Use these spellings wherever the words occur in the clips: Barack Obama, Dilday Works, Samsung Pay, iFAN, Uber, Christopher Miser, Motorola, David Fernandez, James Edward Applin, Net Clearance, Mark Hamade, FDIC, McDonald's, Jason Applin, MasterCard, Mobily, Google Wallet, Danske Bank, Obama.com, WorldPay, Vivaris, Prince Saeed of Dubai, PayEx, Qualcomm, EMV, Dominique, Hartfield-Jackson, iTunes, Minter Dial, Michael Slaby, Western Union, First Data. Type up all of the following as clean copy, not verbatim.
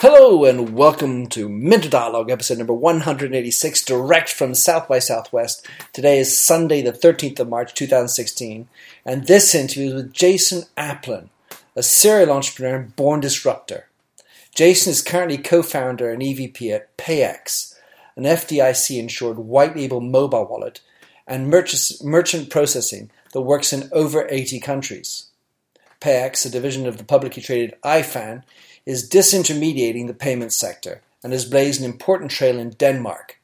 Hello and welcome to Minter Dialogue, episode number 186, direct from South by Southwest. Today is Sunday, the 13th of March, 2016, and this interview is with Jason Applin, a serial entrepreneur and born disruptor. Jason is currently co-founder and EVP at PayEx, an FDIC-insured white-label mobile wallet and merchant processing that works in over 80 countries. PayEx, a division of the publicly traded iFAN, is disintermediating the payment sector and has blazed an important trail in Denmark,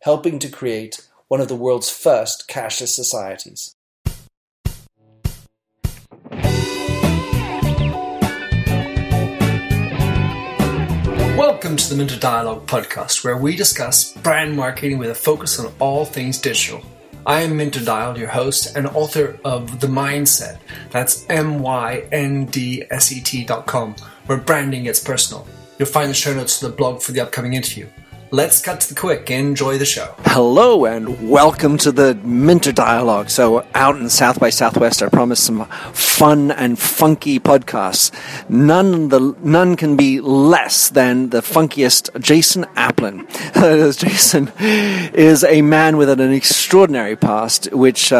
helping to create one of the world's first cashless societies. Welcome to the Minter Dialogue podcast, where we discuss brand marketing with a focus on all things digital. I am Minter Dial, your host and author of The Mindset. That's myndset.com, where branding gets personal. You'll find the show notes to the blog for the upcoming interview. Let's cut to the quick and enjoy the show. Hello and welcome to the Minter Dialogue. So out in South by Southwest, I promised some fun and funky podcasts. None can be less than the funkiest Jason Applin. Jason is a man with an extraordinary past, which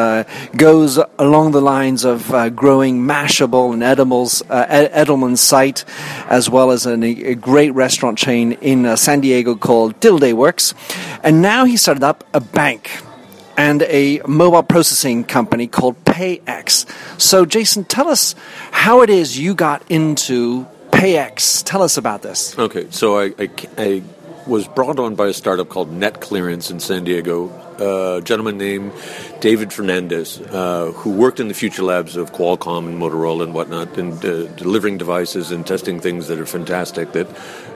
goes along the lines of growing Mashable and Edelman's site, as well as a great restaurant chain in San Diego called Dilday Works, and now he started up a bank and a mobile processing company called PayEx. So Jason, tell us how it is you got into PayEx. Tell us about this. Okay, so I was brought on by a startup called Net Clearance in San Diego, a gentleman named David Fernandez, who worked in the future labs of Qualcomm and Motorola and whatnot, and delivering devices and testing things that are fantastic, that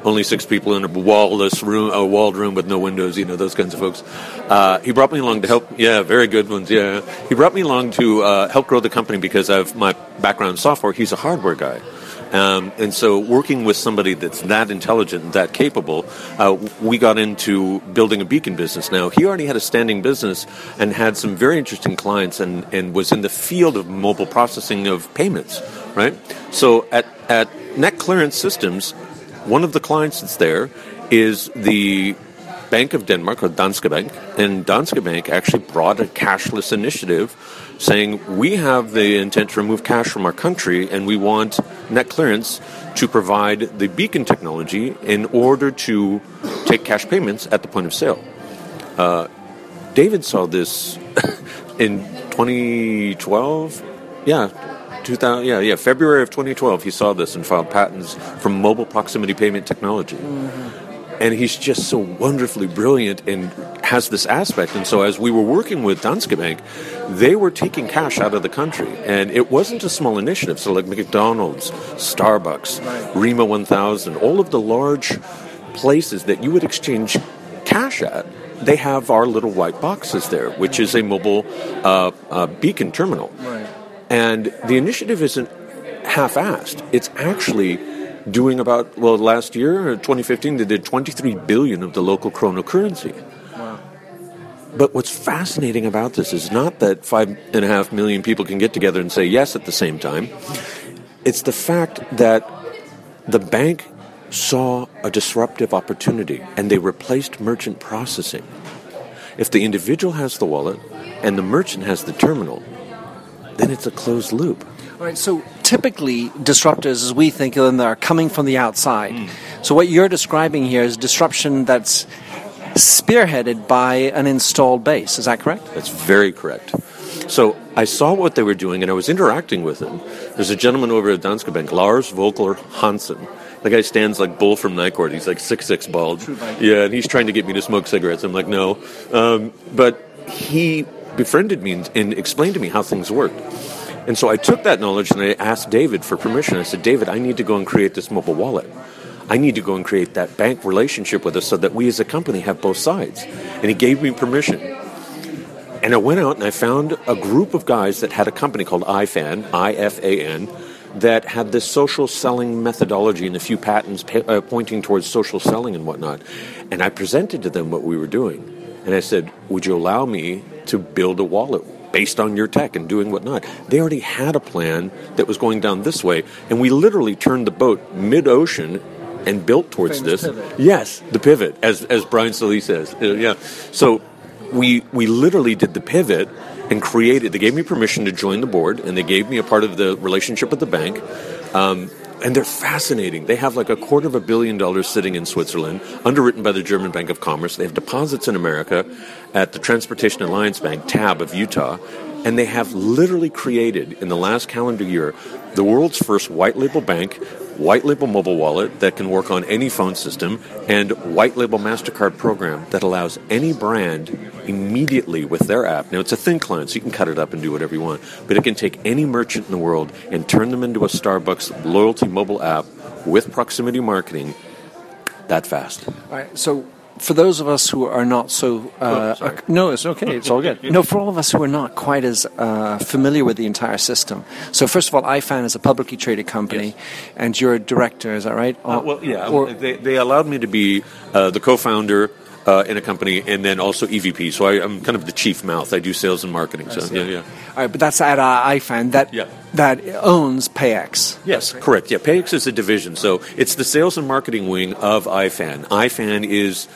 only six people in a walled room with no windows, you know, those kinds of folks. He brought me along to help. Yeah, very good ones, yeah. He brought me along to help grow the company because of my background in software. He's a hardware guy. And so working with somebody that's that intelligent and that capable, we got into building a beacon business. Now, he already had a standing business and had some very interesting clients and was in the field of mobile processing of payments, right? So at Net Clearance Systems, one of the clients that's there is the Bank of Denmark, or Danske Bank, and Danske Bank actually brought a cashless initiative saying, we have the intent to remove cash from our country, and we want Net Clearance to provide the beacon technology in order to take cash payments at the point of sale. David saw this in 2012. February of 2012, he saw this and filed patents for mobile proximity payment technology. Mm-hmm. And he's just so wonderfully brilliant and has this aspect. And so as we were working with Danske Bank, they were taking cash out of the country. And it wasn't a small initiative. So like McDonald's, Starbucks, Rima 1000, all of the large places that you would exchange cash at, they have our little white boxes there, which is a mobile beacon terminal. Right. And the initiative isn't half-assed. It's actually doing about, well, last year, 2015, they did 23 billion of the local kroner currency. Wow. But what's fascinating about this is not that 5.5 million people can get together and say yes at the same time. It's the fact that the bank saw a disruptive opportunity and they replaced merchant processing. If the individual has the wallet and the merchant has the terminal, then it's a closed loop. All right, so typically disruptors, as we think of them, are coming from the outside. Mm. So what you're describing here is disruption that's spearheaded by an installed base. Is that correct? That's very correct. So I saw what they were doing, and I was interacting with them. There's a gentleman over at Danske Bank, Lars Vokler Hansen. The guy stands like Bull from Nykort. He's like 6'6", bald. True Viking. Yeah, and he's trying to get me to smoke cigarettes. I'm like, no. But he befriended me and explained to me how things worked. And so I took that knowledge and I asked David for permission. I said, David, I need to go and create this mobile wallet. I need to go and create that bank relationship with us so that we as a company have both sides. And he gave me permission. And I went out and I found a group of guys that had a company called iFAN, I-F-A-N, that had this social selling methodology and a few patents pointing towards social selling and whatnot. And I presented to them what we were doing. And I said, would you allow me to build a wallet based on your tech and doing whatnot? They already had a plan that was going down this way, and we literally turned the boat mid-ocean and built towards this. Pivot. Yes, the pivot, as Brian Sully says. Yeah. So we literally did the pivot and created. They gave me permission to join the board, and they gave me a part of the relationship with the bank. And they're fascinating. They have like $250 million sitting in Switzerland, underwritten by the German Bank of Commerce. They have deposits in America at the Transportation Alliance Bank, TAB, of Utah. And they have literally created, in the last calendar year, the world's first white label bank, white label mobile wallet that can work on any phone system, and white label MasterCard program that allows any brand immediately with their app. Now, it's a thin client, so you can cut it up and do whatever you want, but it can take any merchant in the world and turn them into a Starbucks loyalty mobile app with proximity marketing that fast. All right, so for those of us who are not so... no, it's okay. It's all good. No, for all of us who are not quite as familiar with the entire system. So first of all, iFAN is a publicly traded company, yes. And you're a director, is that right? They allowed me to be the co-founder in a company, and then also EVP. So I'm kind of the chief mouth. I do sales and marketing. So. All right, but that's at iFAN that owns PayEx. Yes, right? Correct. Yeah, PayEx is a division. So it's the sales and marketing wing of iFAN. iFAN is,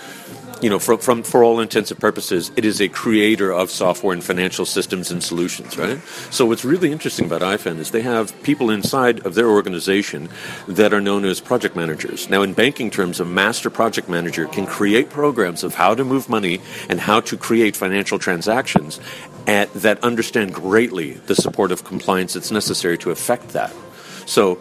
for all intents and purposes, it is a creator of software and financial systems and solutions, right? So what's really interesting about iFAN is they have people inside of their organization that are known as project managers. Now, in banking terms, a master project manager can create programs of how to move money and how to create financial transactions that understand greatly the support of compliance that's necessary to affect that. So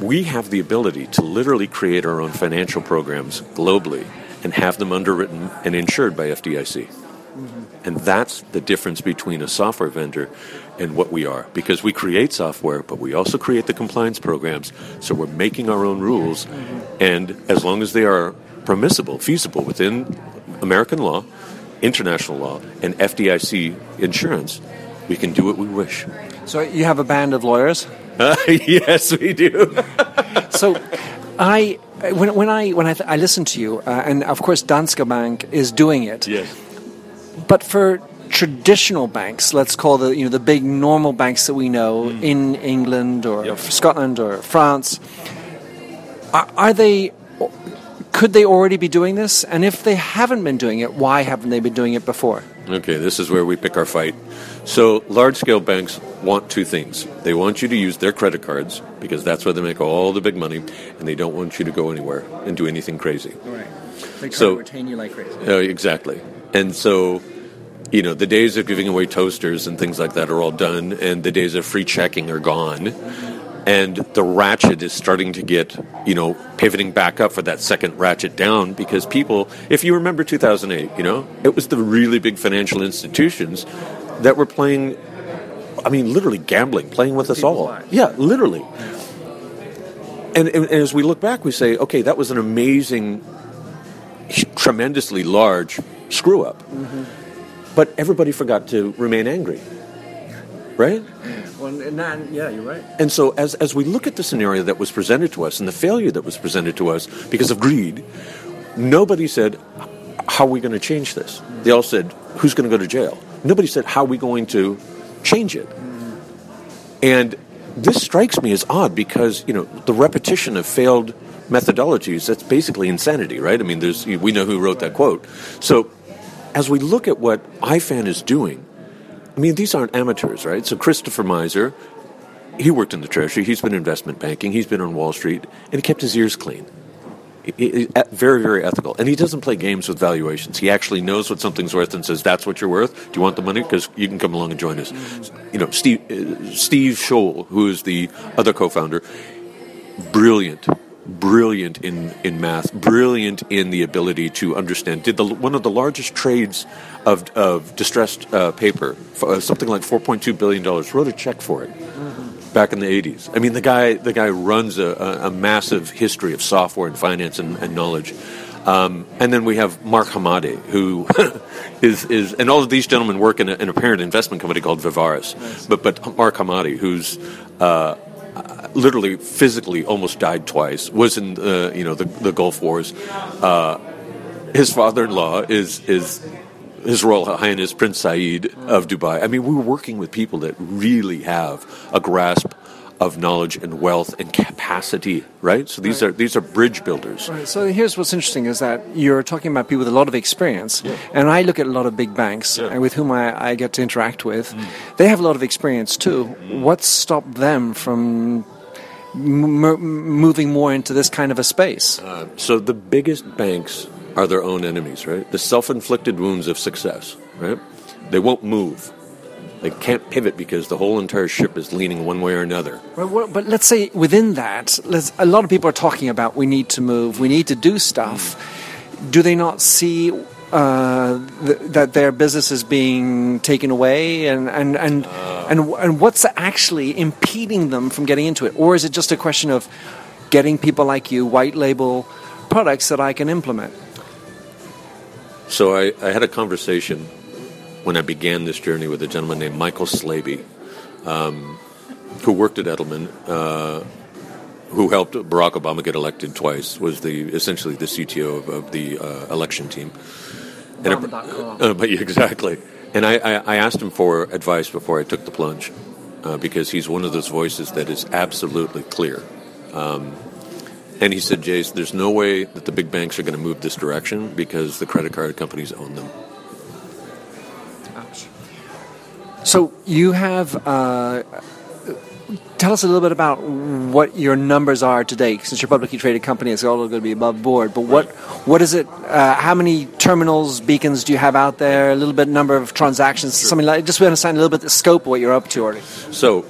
we have the ability to literally create our own financial programs globally and have them underwritten and insured by FDIC. Mm-hmm. And that's the difference between a software vendor and what we are, because we create software, but we also create the compliance programs, so we're making our own rules, and as long as they are permissible, feasible within American law, international law, and FDIC insurance, we can do what we wish. So you have a band of lawyers? Yes, we do. So When I listen to you, and of course Danske Bank is doing it. Yes. But for traditional banks, let's call the big normal banks that we know in England or Scotland or France, could they already be doing this? And if they haven't been doing it, why haven't they been doing it before? Okay, this is where we pick our fight. So large-scale banks want two things. They want you to use their credit cards, because that's where they make all the big money, and they don't want you to go anywhere and do anything crazy. Right. They try to retain you like crazy. Exactly. And so, the days of giving away toasters and things like that are all done, and the days of free checking are gone. And the ratchet is starting to get, pivoting back up for that second ratchet down, because people, if you remember 2008, it was the really big financial institutions that were playing, literally gambling, playing with us all. Yeah, literally. And as we look back, we say, okay, that was an amazing, tremendously large screw-up. Mm-hmm. But everybody forgot to remain angry. Right? Yeah, you're right. And so as we look at the scenario that was presented to us and the failure that was presented to us because of greed, nobody said, how are we going to change this? Mm-hmm. They all said, who's going to go to jail? Nobody said, how are we going to change it? Mm-hmm. And this strikes me as odd because, the repetition of failed methodologies, that's basically insanity, right? We know who wrote that quote. So as we look at what iFAN is doing, these aren't amateurs, right? So Christopher Miser, he worked in the Treasury. He's been in investment banking. He's been on Wall Street. And he kept his ears clean. Very, very ethical. And he doesn't play games with valuations. He actually knows what something's worth and says, that's what you're worth. Do you want the money? Because you can come along and join us. Steve Scholl, who is the other co-founder, brilliant in math, brilliant in the ability to understand. Did one of the largest trades of distressed paper, something like $4.2 billion, wrote a check for it back in the 80s. The guy runs a massive history of software and finance and knowledge. And then we have Mark Hamade, who is, and all of these gentlemen work in a parent investment company called Vivaris. Nice. But Mark Hamade, who's literally, physically, almost died twice. Was in the Gulf Wars. His father-in-law is His Royal Highness Prince Saeed of Dubai. We were working with people that really have a grasp of knowledge and wealth and capacity, right? So these are bridge builders. Right. So here's what's interesting is that you're talking about people with a lot of experience, and I look at a lot of big banks with whom I get to interact with. They have a lot of experience too. What stopped them from moving more into this kind of a space? So the biggest banks are their own enemies, right? The self-inflicted wounds of success, right? They won't move. They can't pivot because the whole entire ship is leaning one way or another. But let's say within that, a lot of people are talking about we need to move, we need to do stuff. Do they not see that their business is being taken away, and what's actually impeding them from getting into it? Or is it just a question of getting people like you, white label products that I can implement? So I had a conversation when I began this journey with a gentleman named Michael Slaby, who worked at Edelman, who helped Barack Obama get elected twice, was essentially the CTO of the election team. Obama.com. Exactly. And I asked him for advice before I took the plunge, because he's one of those voices that is absolutely clear. And he said, Jace, there's no way that the big banks are going to move this direction because the credit card companies own them. So you have, tell us a little bit about what your numbers are today, since you're a publicly traded company, it's all going to be above board, but what is it, how many terminals, beacons do you have out there, a little bit number of transactions, something like that, just to understand a little bit the scope of what you're up to already. So,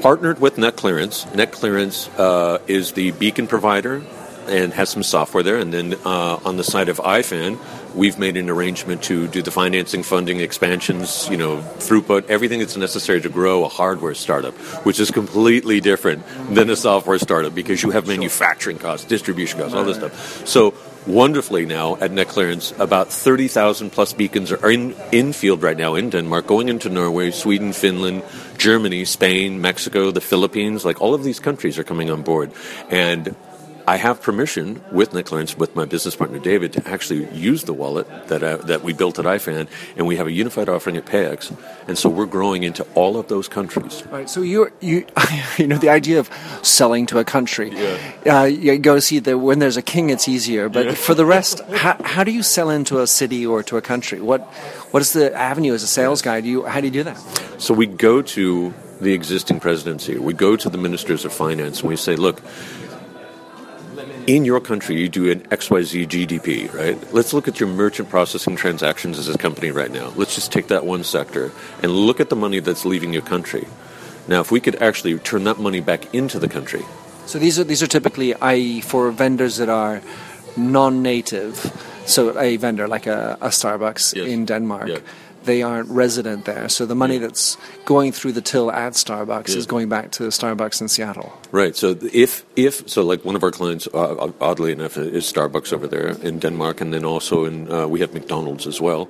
partnered with Net Clearance. Net Clearance is the beacon provider and has some software there, and then on the side of iFAN, we've made an arrangement to do the financing, funding, expansions, throughput, everything that's necessary to grow a hardware startup, which is completely different than a software startup because you have manufacturing costs, distribution costs, all this stuff. So wonderfully now at Net Clearance, about 30,000 plus beacons are in field right now in Denmark, going into Norway, Sweden, Finland, Germany, Spain, Mexico, the Philippines, like all of these countries are coming on board. And I have permission with Net Clearance, with my business partner David, to actually use the wallet that we built at iFan, and we have a unified offering at PayEx, and so we're growing into all of those countries. All right. So the idea of selling to a country, you go see that when there's a king, it's easier. But for the rest, how do you sell into a city or to a country? What is the avenue as a sales guy? How do you do that? So we go to the existing presidency. We go to the ministers of finance, and we say, look, in your country, you do an XYZ GDP, right? Let's look at your merchant processing transactions as a company right now. Let's just take that one sector and look at the money that's leaving your country. Now, if we could actually turn that money back into the country. So these are typically, i.e., for vendors that are non-native. So a vendor like a Starbucks in Denmark. Yeah. They aren't resident there. So the money that's going through the till at Starbucks is going back to Starbucks in Seattle. Right. So if like one of our clients, oddly enough, is Starbucks over there in Denmark, and then also we have McDonald's as well.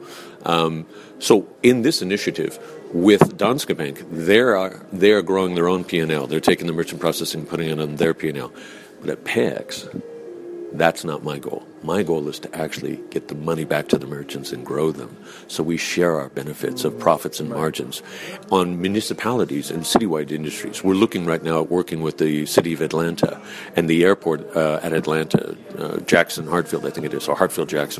So in this initiative with Danske Bank, they are growing their own P&L. They're taking the merchant processing, putting it on their P&L. But at PayEx, that's not my goal. My goal is to actually get the money back to the merchants and grow them. So we share our benefits of profits and margins on municipalities and citywide industries. We're looking right now at working with the city of Atlanta and the airport at Atlanta, Hartfield-Jackson,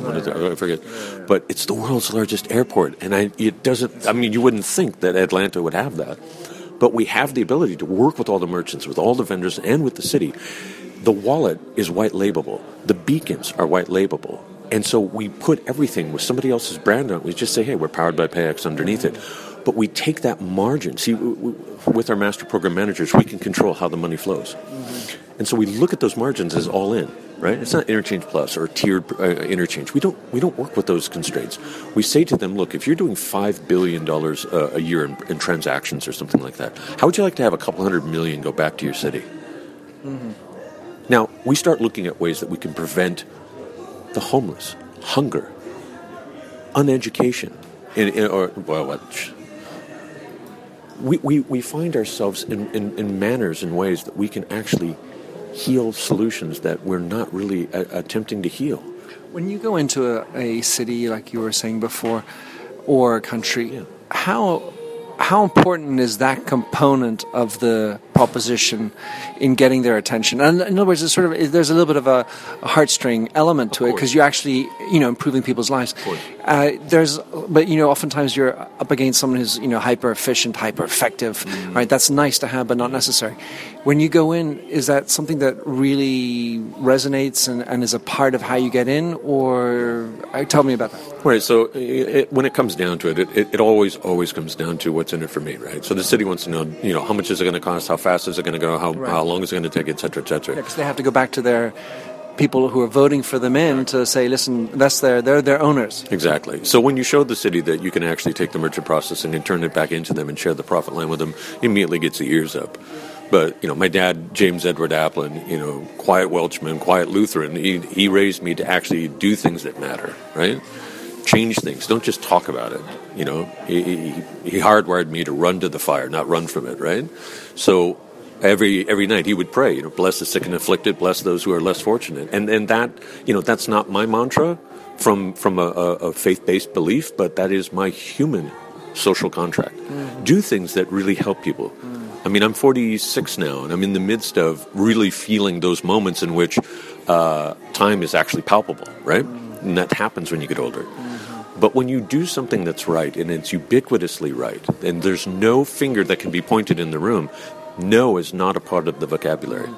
one of the, I forget. But it's the world's largest airport, and you wouldn't think that Atlanta would have that. But we have the ability to work with all the merchants, with all the vendors, and with the city. The wallet is white labelable. The beacons are white labelable. And so we put everything with somebody else's brand on it. We just say, hey, we're powered by PayEx underneath it. But we take that margin. See, with our master program managers, we can control how the money flows. And so we look at those margins as all in, right? It's not interchange plus or tiered interchange. We don't work with those constraints. We say to them, look, if you're doing $5 billion a year in transactions or something like that, how would you like to have a couple $100 million go back to your city? Now, we start looking at ways that we can prevent the homeless, hunger, uneducation, We find ourselves in manners and ways that we can actually heal solutions that we're not really attempting to heal. When you go into a city, like you were saying before, or a country, how important is that component of the proposition in getting their attention. And in other words, it's sort of, there's a little bit of a heartstring element to it because you're actually, you know, improving people's lives. But you know, oftentimes you're up against someone who's, you know, hyper efficient, hyper effective. Mm. Right? That's nice to have, but not necessary. When you go in, is that something that really resonates and is a part of how you get in, or tell me about that? Right. So when it comes down to it, it always comes down to what's in it for me, right? So the city wants to know, you know, how much is it going to cost, how fast is it going to go, how long is it going to take, et cetera, et cetera. Yeah, because they have to go back to their people who are voting for them in to say, listen, that's they're their owners. Exactly. So when you show the city that you can actually take the merchant processing and turn it back into them and share the profit line with them, it immediately gets the ears up. But, you know, my dad, James Edward Applin, you know, quiet Welshman, quiet Lutheran, he raised me to actually do things that matter, right? Change things. Don't just talk about it. You know, he hardwired me to run to the fire, not run from it, right? So every night he would pray, you know, bless the sick and afflicted, bless those who are less fortunate. And that, you know, that's not my mantra from a faith-based belief, but that is my human social contract. Mm-hmm. Do things that really help people. Mm-hmm. I mean, I'm 46 now, and I'm in the midst of really feeling those moments in which time is actually palpable, right? Mm-hmm. And that happens when you get older. But when you do something that's right, and it's ubiquitously right, and there's no finger that can be pointed in the room, no is not a part of the vocabulary.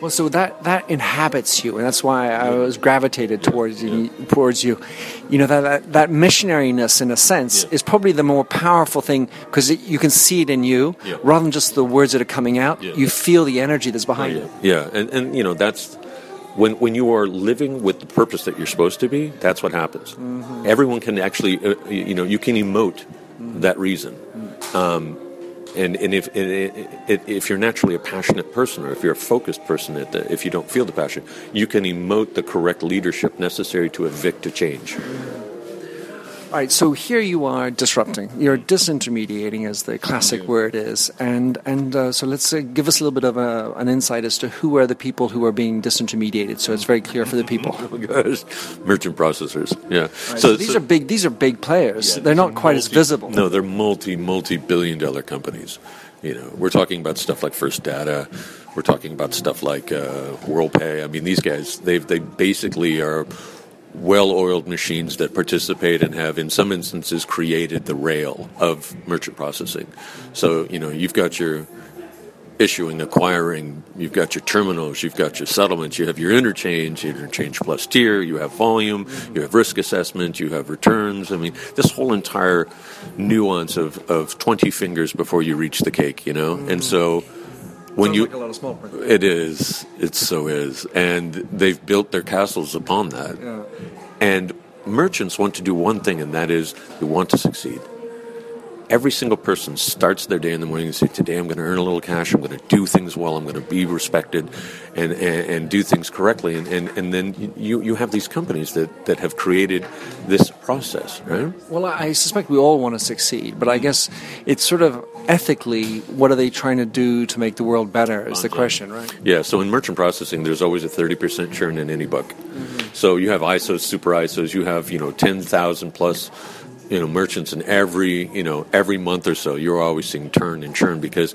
Well, so that inhabits you, and that's why I was gravitated towards you. You know, that missionariness, in a sense, is probably the more powerful thing, because you can see it in you, rather than just the words that are coming out. Yeah. You feel the energy that's behind it. Yeah, and you know, that's... When you are living with the purpose that you're supposed to be, that's what happens. Mm-hmm. Everyone can actually, you know, you can emote that reason. Mm-hmm. And if you're naturally a passionate person, or if you're a focused person, if you don't feel the passion, you can emote the correct leadership necessary to evict a change. All right, so here you are disrupting. You're disintermediating, as the classic word is. And so let's give us a little bit of an insight as to who are the people who are being disintermediated, so it's very clear for the people. Oh, gosh. Merchant processors, yeah. Right, so these are big players. Yeah, they're not quite as visible. No, they're multi-billion-dollar companies. You know, we're talking about stuff like First Data. We're talking about stuff like WorldPay. I mean, these guys, they basically are well-oiled machines that participate and have, in some instances, created the rail of merchant processing. So, you know, you've got your issuing, acquiring, you've got your terminals, you've got your settlements, you have your interchange plus tier, you have volume, you have risk assessment, you have returns. I mean, this whole entire nuance of 20 fingers before you reach the cake, you know? And so... Sounds like a lot of small print. It is. It so is. And they've built their castles upon that. Yeah. And merchants want to do one thing, and that is they want to succeed. Every single person starts their day in the morning and says, today I'm going to earn a little cash, I'm going to do things well, I'm going to be respected and do things correctly. And then you have these companies that have created this process, right? Well, I suspect we all want to succeed, but I guess it's sort of ethically, what are they trying to do to make the world better is the question, right? Yeah, so in merchant processing, there's always a 30% churn in any book. Mm-hmm. So you have ISOs, super ISOs, you have, you know, 10,000 plus... you know, merchants, and every month or so, you're always seeing turn and churn because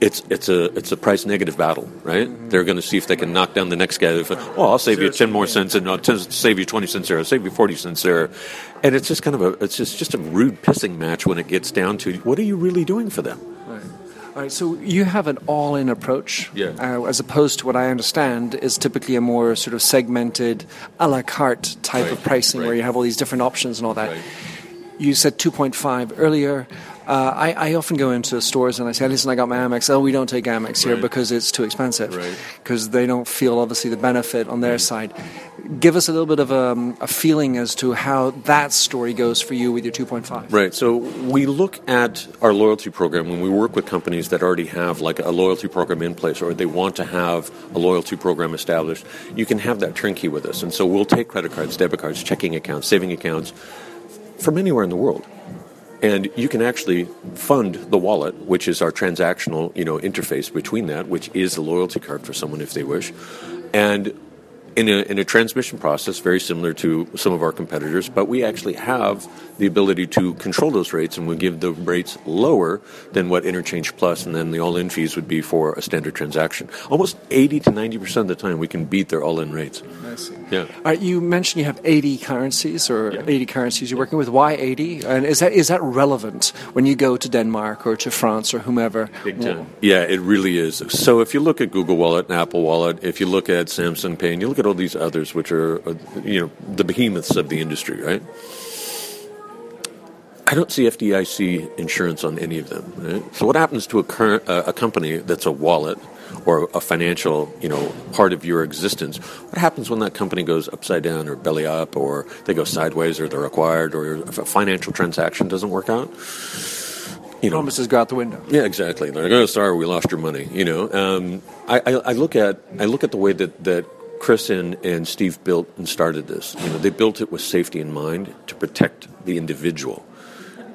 it's a price negative battle, right? Mm-hmm. They're going to see if they can knock down the next guy. Oh, I'll save you 10 more cents, and I'll save you 20 cents there, I'll save you 40 cents there, and it's just kind of it's just a rude pissing match when it gets down to what are you really doing for them? Right. All right, so you have an all-in approach, as opposed to what I understand is typically a more sort of segmented, a la carte type of pricing where you have all these different options and all that. Right. You said 2.5 earlier. I often go into stores and I say, listen, I got my Amex. Oh, we don't take Amex here because it's too expensive. Because they don't feel, obviously, the benefit on their side. Give us a little bit of a feeling as to how that story goes for you with your 2.5. Right. So we look at our loyalty program when we work with companies that already have like a loyalty program in place, or they want to have a loyalty program established. You can have that turnkey with us. And so we'll take credit cards, debit cards, checking accounts, saving accounts, from anywhere in the world. And you can actually fund the wallet, which is our transactional, you know, interface between that, which is a loyalty card for someone if they wish. And in a transmission process very similar to some of our competitors, but we actually have the ability to control those rates, and we give the rates lower than what Interchange Plus and then the all-in fees would be for a standard transaction. Almost 80 to 90% of the time we can beat their all-in rates. I see. Yeah. You mentioned you have 80 currencies or 80 currencies you're working with. Why 80? And is that relevant when you go to Denmark or to France or whomever? Big time. Yeah, it really is. So if you look at Google Wallet and Apple Wallet, if you look at Samsung Pay, and you look at all these others, which are the behemoths of the industry, right? I don't see FDIC insurance on any of them. Right? So what happens to a company that's a wallet or a financial, part of your existence? What happens when that company goes upside down or belly up, or they go sideways, or they're acquired, or if a financial transaction doesn't work out? Promises go out the window. Yeah, exactly. They're like, oh, sorry, we lost your money. I look at the way that Chris and Steve built and started this. They built it with safety in mind to protect the individual.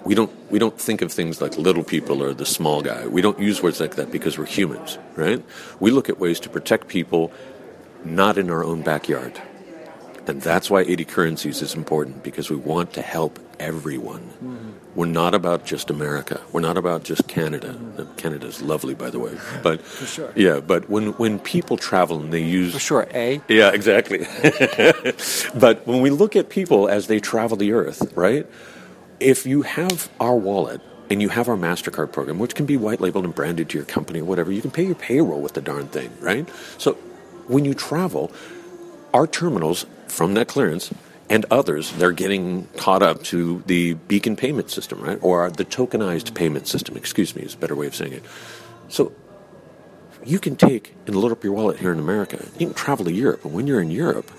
We don't think of things like little people or the small guy. We don't use words like that because we're humans, right? We look at ways to protect people not in our own backyard. And that's why 80 currencies is important, because we want to help everyone. Mm-hmm. We're not about just America. We're not about just Canada. Mm-hmm. Canada's lovely, by the way. But for sure. Yeah, but when people travel and they use... For sure, eh? Yeah, exactly. But when we look at people as they travel the earth, right? If you have our wallet and you have our MasterCard program, which can be white-labeled and branded to your company or whatever, you can pay your payroll with the darn thing, right? So when you travel, our terminals from Net Clearance and others, they're getting caught up to the beacon payment system, right? Or the tokenized payment system, excuse me, is a better way of saying it. So you can take and load up your wallet here in America. You can travel to Europe, and when you're in Europe,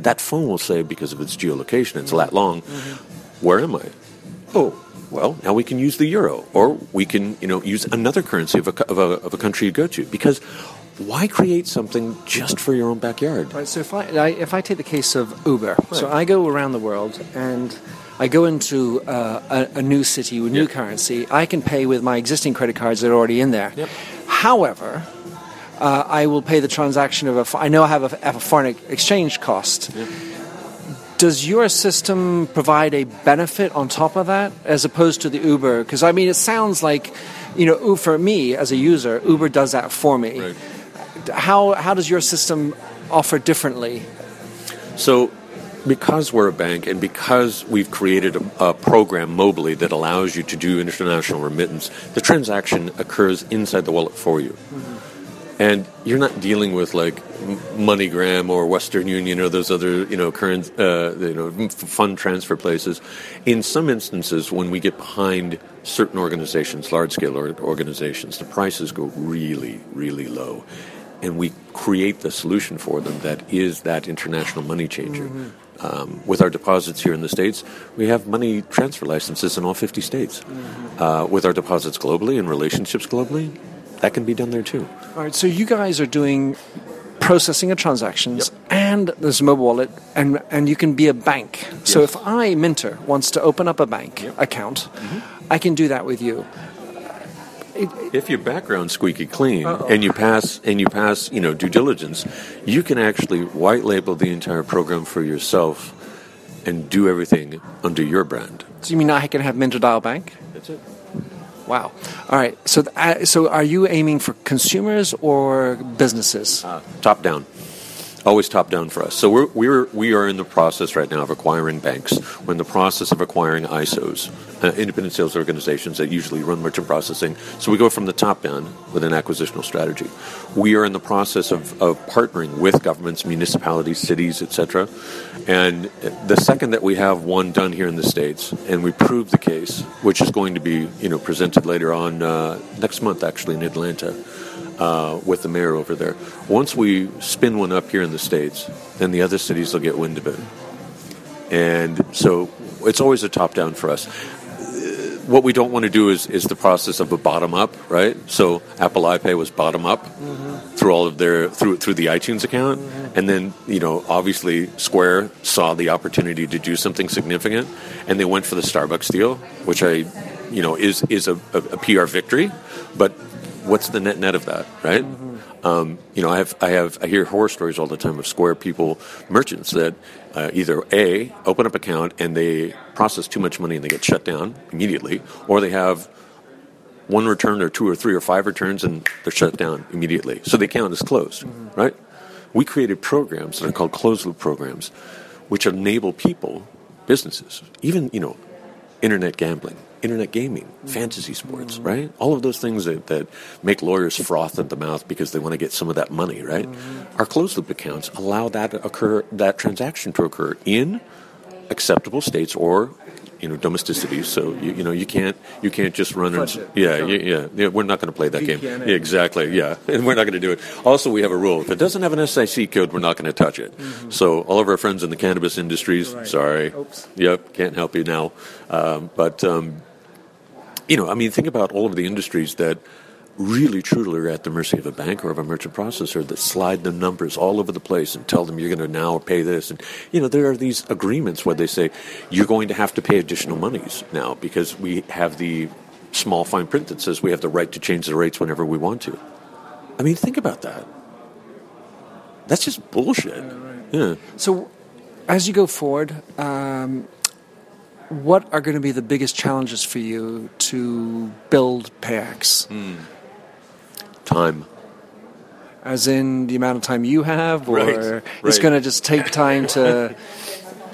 that phone will say, because of its geolocation, it's lat long, mm-hmm. Where am I? Oh, well, now we can use the euro, or we can, use another currency of a country you go to. Because why create something just for your own backyard? Right. So if I take the case of Uber, right. So I go around the world and I go into a new city with new currency. I can pay with my existing credit cards that are already in there. Yep. However, I will pay the transaction of I have a foreign exchange cost. Yep. Does your system provide a benefit on top of that as opposed to the Uber? Because, it sounds like, for me as a user, Uber does that for me. Right. How does your system offer differently? So because we're a bank and because we've created a program mobily that allows you to do international remittance, the transaction occurs inside the wallet for you. Mm-hmm. And you're not dealing with like MoneyGram or Western Union or those other fund transfer places. In some instances, when we get behind certain organizations, large-scale organizations, the prices go really, really low, and we create the solution for them that is that international money changer. Mm-hmm. With our deposits here in the States, we have money transfer licenses in all 50 states. Mm-hmm. With our deposits globally and relationships globally, that can be done there too. All right, so you guys are doing processing of transactions, yep. And there's a mobile wallet, and you can be a bank. Yes. So if Minter wants to open up a bank account, mm-hmm. I can do that with you. If your background's squeaky clean and you pass due diligence, you can actually white label the entire program for yourself and do everything under your brand. So you mean I can have Minter Dial Bank? That's it. Wow. All right. So so are you aiming for consumers or businesses? Top down. Always top down for us. So we are in the process right now of acquiring banks. We're in the process of acquiring ISOs, independent sales organizations that usually run merchant processing. So we go from the top down with an acquisitional strategy. We are in the process of partnering with governments, municipalities, cities, etc. And the second that we have one done here in the States and we prove the case, which is going to be presented later on next month actually in Atlanta. With the mayor over there. Once we spin one up here in the States, then the other cities will get wind of it. And so it's always a top-down for us. What we don't want to do is the process of a bottom-up, right? So Apple iPay was bottom-up through all of their through the iTunes account, and then obviously Square saw the opportunity to do something significant, and they went for the Starbucks deal, which is a PR victory, but what's the net of that, right? Mm-hmm. I hear horror stories all the time of Square people, merchants that either A, open up an account and they process too much money and they get shut down immediately, or they have one return or two or three or five returns and they're shut down immediately. So the account is closed, mm-hmm. right? We created programs that are called closed-loop programs, which enable people, businesses, even, internet gambling, internet gaming, fantasy sports, mm-hmm. right? All of those things that make lawyers froth at the mouth because they want to get some of that money, right? Mm-hmm. Our closed-loop accounts allow that transaction to occur in acceptable states or domesticity. So you can't just run and we're not going to play that game. Yeah, exactly. Yeah, and we're not going to do it. Also, we have a rule: if it doesn't have an SIC code, we're not going to touch it. Mm-hmm. So all of our friends in the cannabis industries, right. Sorry, oops, yep, can't help you now. Think about all of the industries that really truly are at the mercy of a bank or of a merchant processor that slide the numbers all over the place and tell them you're going to now pay this. And, there are these agreements where they say you're going to have to pay additional monies now because we have the small fine print that says we have the right to change the rates whenever we want to. I mean, think about that. That's just bullshit. Yeah, right. Yeah. So as you go forward, what are going to be the biggest challenges for you to build PayEx? Time. As in the amount of time you have, or right. It's going to just take time to...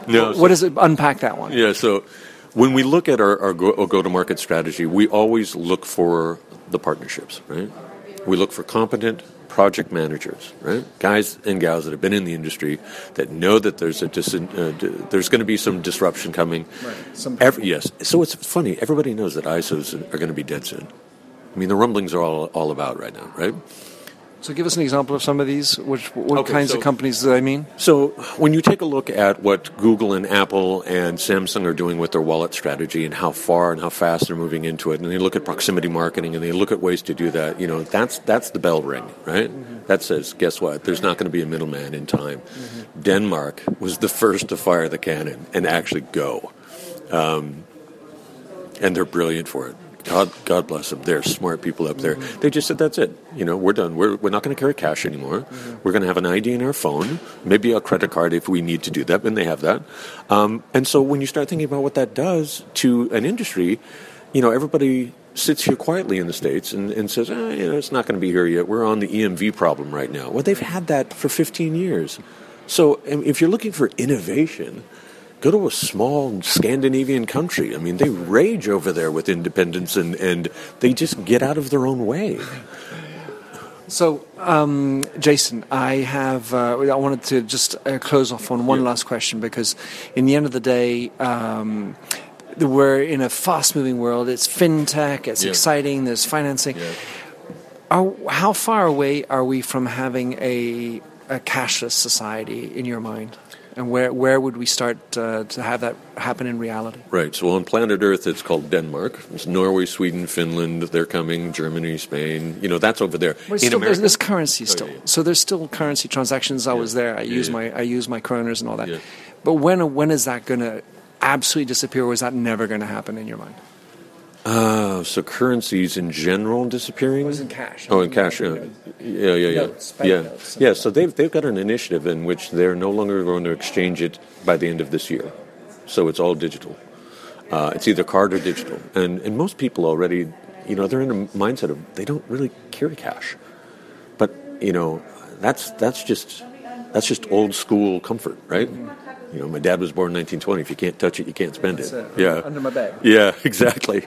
Unpack that one. Yeah, so when we look at our go-to-market strategy, we always look for the partnerships, right? We look for competent project managers, right? Guys and gals that have been in the industry that know that there's going to be some disruption coming. Right. Yes. So it's funny. Everybody knows that ISOs are going to be dead soon. I mean, the rumblings are all about right now, right? So give us an example of some of these. What kinds of companies do I mean? So when you take a look at what Google and Apple and Samsung are doing with their wallet strategy and how far and how fast they're moving into it, and they look at proximity marketing and they look at ways to do that, that's the bell ring, right? Mm-hmm. That says, guess what? There's not going to be a middleman in time. Mm-hmm. Denmark was the first to fire the cannon and actually go. And they're brilliant for it. God bless them. They're smart people up there. Mm-hmm. They just said, that's it. We're done. We're not going to carry cash anymore. Mm-hmm. We're going to have an ID in our phone, maybe a credit card if we need to do that, and they have that. And so when you start thinking about what that does to an industry, everybody sits here quietly in the States and says, it's not going to be here yet. We're on the EMV problem right now. Well, they've had that for 15 years. So if you're looking for innovation... Go to a small Scandinavian country. I mean, they rage over there with independence, and they just get out of their own way. So, Jason, I wanted to just close off on one last question, because in the end of the day... we're in a fast-moving world. It's fintech. It's exciting. There's financing. Yeah. How far away are we from having a cashless society in your mind? And where would we start to have that happen in reality? Right. So on planet Earth, it's called Denmark. It's Norway, Sweden, Finland. They're coming. Germany, Spain. That's over there. Well, there's currency still. Oh, yeah. So there's still currency transactions. I was there. I use my kroners and all that. Yeah. But when is that going to absolutely disappear? Or is that never going to happen in your mind? So currencies in general disappearing? It was in cash. Cash. Notes. Yeah, so they've got an initiative in which they're no longer going to exchange it by the end of this year. So it's all digital. It's either card or digital. And most people already, they're in a mindset of they don't really carry cash. But, that's just old school comfort, right? Mm-hmm. My dad was born in 1920. If you can't touch it, you can't spend it. Yeah. Under my bag. Yeah, exactly.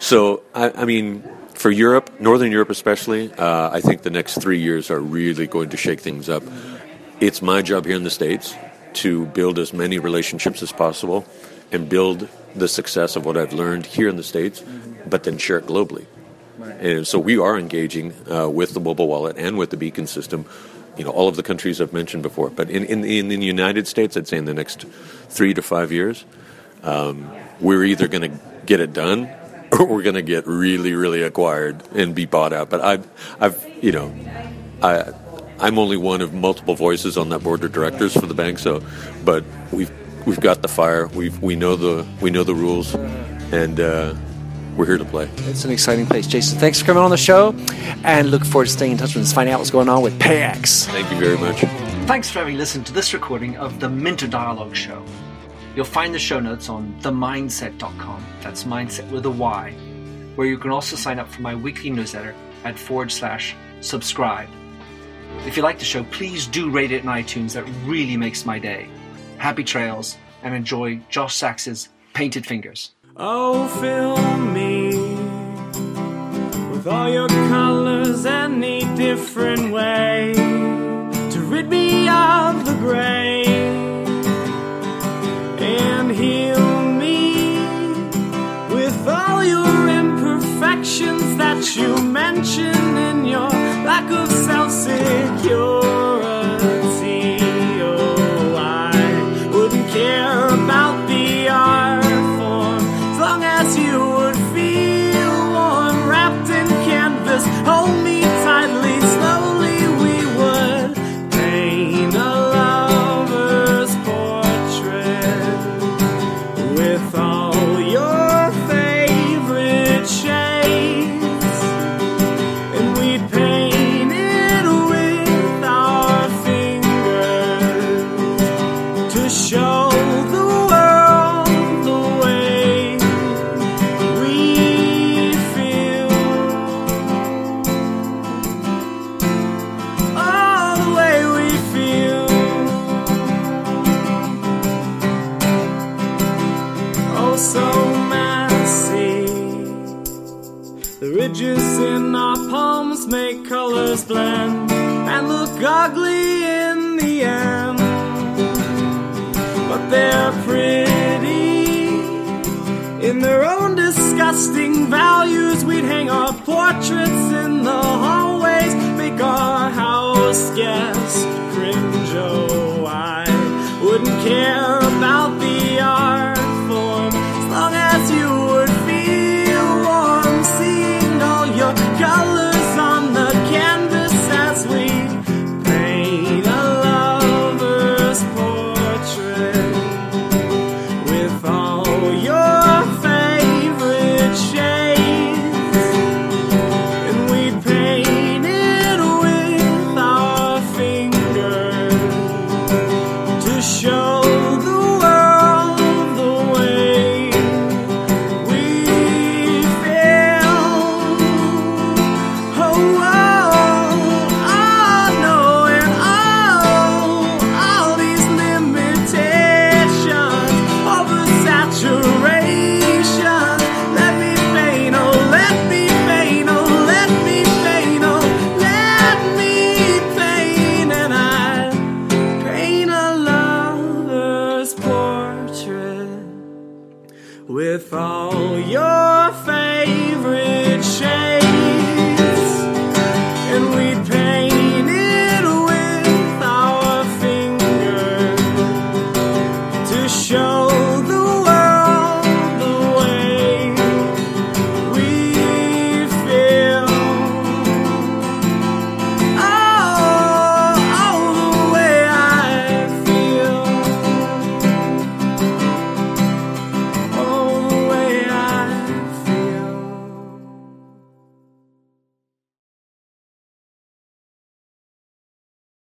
So, I mean, for Europe, Northern Europe especially, I think the next 3 years are really going to shake things up. It's my job here in the States to build as many relationships as possible and build the success of what I've learned here in the States, but then share it globally. Right. And so we are engaging with the mobile wallet and with the beacon system, all of the countries I've mentioned before. But in the United States, I'd say in the next 3 to 5 years, we're either going to get it done or we're going to get really, really acquired and be bought out. But I'm only one of multiple voices on that board of directors for the bank. So, but we've got the fire. We know the rules, and we're here to play. It's an exciting place. Jason, thanks for coming on the show, and look forward to staying in touch with us, finding out what's going on with PayEx. Thank you very much. Thanks for having listened to this recording of the Minter Dialogue Show. You'll find the show notes on themindset.com. That's mindset with a Y, where you can also sign up for my weekly newsletter at /subscribe. If you like the show, please do rate it in iTunes. That really makes my day. Happy trails, and enjoy Josh Sachs's Painted Fingers. Oh, fill me with all your colors, any different way to rid me of the gray, and heal me with all your imperfections that you mention in your lack of self-security. Oh, I wouldn't care about the art form as long as you would feel warm. Wrapped in canvas, hold me tightly, slowly we would paint a lover's portrait with all your favorite shades, and we'd paint show the world the way we feel, oh, the way we feel. Oh, so messy, the ridges in our palms make colors blend and look ugly in the end. But they're pretty in their own disgusting values. We'd hang our portraits in the hallways, make our house guests cringe. Oh, I wouldn't care about the art form as long as you would feel warm, seeing all your colors on the canvas as we paint a lover's portrait.